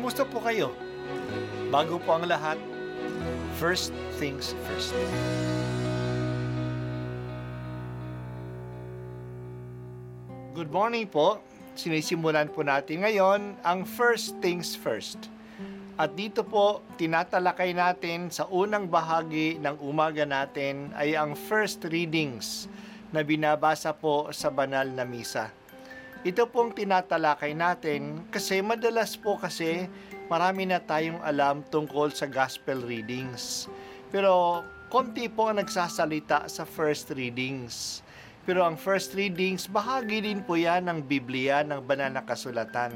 Kamusta po kayo? Bago po ang lahat, first things first. Good morning po. Sinisimulan po natin ngayon ang first things first. At dito po, tinatalakay natin sa unang bahagi ng umaga natin ay ang first readings na binabasa po sa banal na misa. Ito pong tinatalakay natin kasi madalas po kasi marami na tayong alam tungkol sa gospel readings. Pero konti po ang nagsasalita sa first readings. Pero ang first readings, bahagi din po yan ng Biblia ng banal na kasulatan.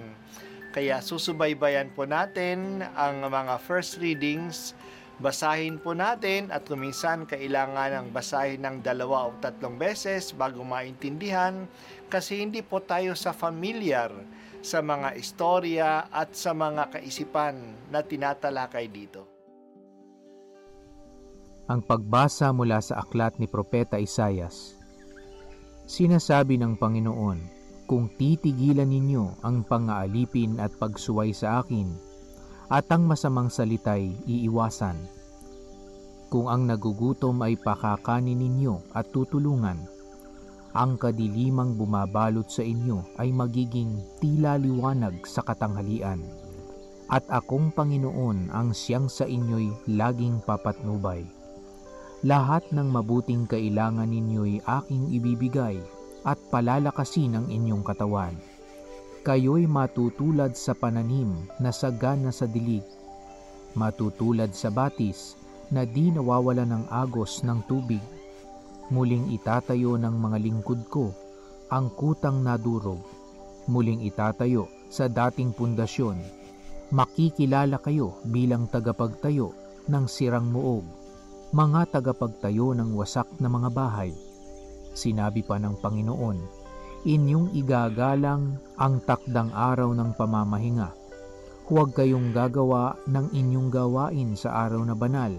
Kaya susubaybayan po natin ang mga first readings. Basahin po natin at kung minsan kailangan ng basahin ng 2 o 3 beses bago maintindihan kasi hindi po tayo sa familiar sa mga istorya at sa mga kaisipan na tinatalakay dito. Ang pagbasa mula sa aklat ni Propeta Isaias. Sinasabi ng Panginoon, kung titigilan ninyo ang pang-aalipin at pagsuway sa akin, at ang masamang salita'y iiwasan. Kung ang nagugutom ay pakakanin ninyo at tutulungan, ang kadilimang bumabalot sa inyo ay magiging tila liwanag sa katanghalian. At akong Panginoon ang siyang sa inyo'y laging papatnubay. Lahat ng mabuting kailangan ninyo'y aking ibibigay at palalakasin ang inyong katawan. Kayo'y matutulad sa pananim na sagana sa dilig, matutulad sa batis na di nawawala ng agos ng tubig. Muling itatayo ng mga lingkod ko ang kutang nadurog, muling itatayo sa dating pundasyon. Makikilala kayo bilang tagapagtayo ng sirang muog, mga tagapagtayo ng wasak na mga bahay. Sinabi pa ng Panginoon, inyong igagalang ang takdang araw ng pamamahinga. Huwag kayong gagawa ng inyong gawain sa araw na banal.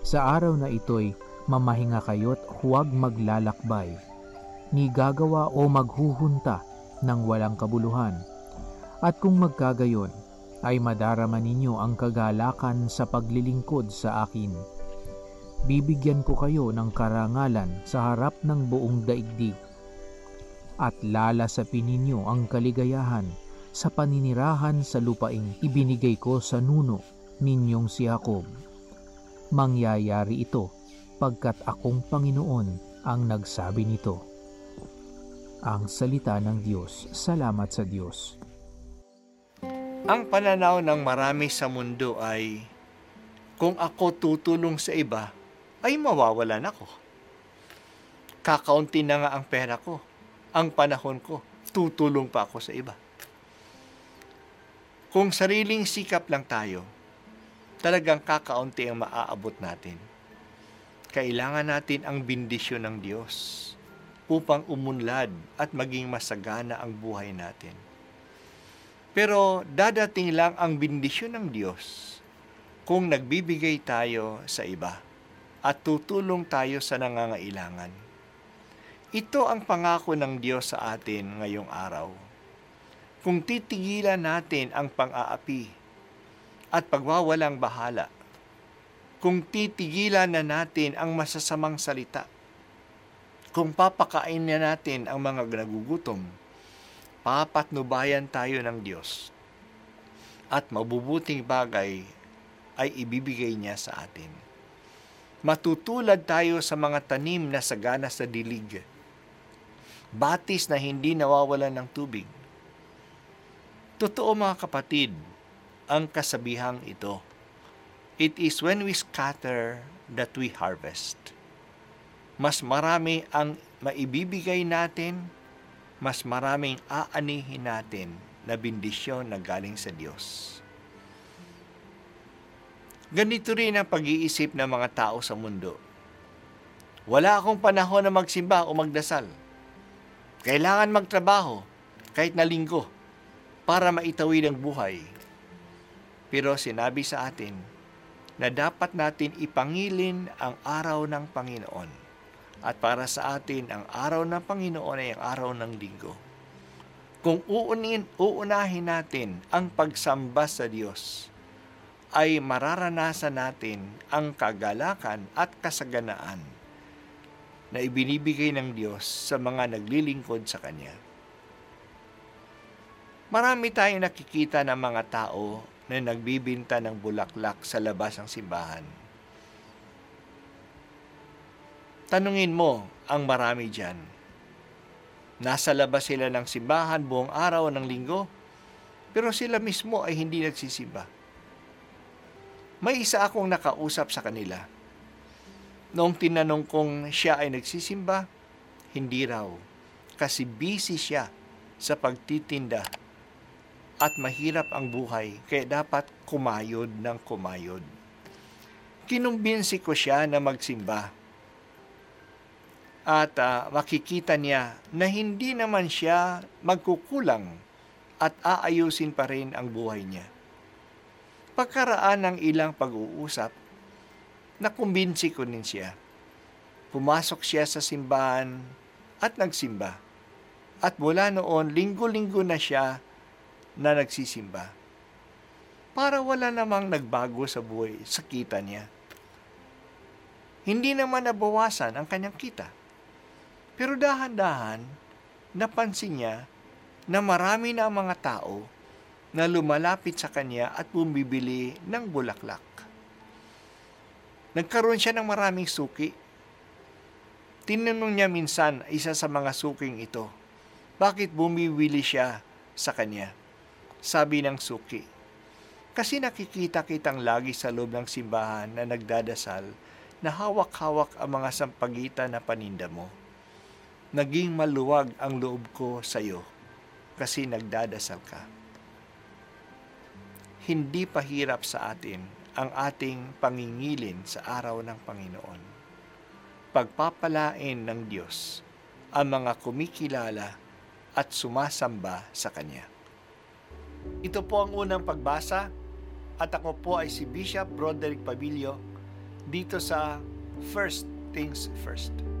Sa araw na ito'y mamahinga kayo't huwag maglalakbay, ni gagawa o maghuhunta ng walang kabuluhan. At kung magkagayon, ay madarama ninyo ang kagalakan sa paglilingkod sa akin. Bibigyan ko kayo ng karangalan sa harap ng buong daigdig. At lalasapin ninyo ang kaligayahan sa paninirahan sa lupaing ibinigay ko sa nuno ninyong si Jacob. Mangyayari ito pagkat akong Panginoon ang nagsabi nito. Ang salita ng Diyos. Salamat sa Diyos. Ang pananaw ng marami sa mundo ay, kung ako tutulong sa iba, ay mawawalan ako. Kakaunti na nga ang pera ko. Ang panahon ko, tutulong pa ako sa iba. Kung sariling sikap lang tayo, talagang kakaunti ang maaabot natin. Kailangan natin ang bendisyon ng Diyos upang umunlad at maging masagana ang buhay natin. Pero dadating lang ang bendisyon ng Diyos kung nagbibigay tayo sa iba at tutulong tayo sa nangangailangan. Ito ang pangako ng Diyos sa atin ngayong araw. Kung titigilan natin ang pang-aapi at pagwawalang bahala, kung titigilan na natin ang masasamang salita, kung papakain na natin ang mga nagugutom, papatnubayan tayo ng Diyos at mabubuting bagay ay ibibigay niya sa atin. Matutulad tayo sa mga tanim na sagana sa dilig, batis na hindi nawawalan ng tubig. Totoo mga kapatid, ang kasabihang ito, it is when we scatter that we harvest. Mas marami ang maibibigay natin, mas maraming aanihin natin na bendisyon na galing sa Diyos. Ganito rin ang pag-iisip ng mga tao sa mundo. Wala akong panahon na magsimba o magdasal. Kailangan magtrabaho kahit na linggo para maitawid ang buhay. Pero sinabi sa atin na dapat natin ipangilin ang araw ng Panginoon. At para sa atin, ang araw ng Panginoon ay ang araw ng linggo. Kung uunahin natin ang pagsamba sa Diyos, ay mararanasan natin ang kagalakan at kasaganaan na ibinibigay ng Diyos sa mga naglilingkod sa Kanya. Marami tayong nakikita ng mga tao na nagbibinta ng bulaklak sa labas ng simbahan. Tanungin mo ang marami dyan. Nasa labas sila ng simbahan buong araw ng linggo, pero sila mismo ay hindi nagsisimba. May isa akong nakausap sa kanila. Noong tinanong kong siya ay nagsisimba, hindi raw, kasi busy siya sa pagtitinda at mahirap ang buhay, kaya dapat kumayod ng kumayod. Kinumbinsi ko siya na magsimba. At makikita niya na hindi naman siya magkukulang at aayusin pa rin ang buhay niya. Pagkaraan ng ilang pag-uusap, nakumbinsi ko din siya. Pumasok siya sa simbahan at nagsimba. At mula noon, linggo-linggo na siya na nagsisimba. Para wala namang nagbago sa buhay, sa kita niya. Hindi naman nabawasan ang kanyang kita. Pero dahan-dahan, napansin niya na marami na ang mga tao na lumalapit sa kanya at bumibili ng bulaklak. Nagkaroon siya ng maraming suki. Tinanong niya minsan isa sa mga suking ito, bakit bumibili siya sa kanya? Sabi ng suki, kasi nakikita-kitang lagi sa loob ng simbahan na nagdadasal na hawak-hawak ang mga sampagitan na paninda mo. Naging maluwag ang loob ko sa iyo kasi nagdadasal ka. Hindi pahirap sa atin ang ating pangingilin sa araw ng Panginoon. Pagpapalain ng Diyos ang mga kumikilala at sumasamba sa Kanya. Ito po ang unang pagbasa at ako po ay si Bishop Broderick Pabilio dito sa First Things First.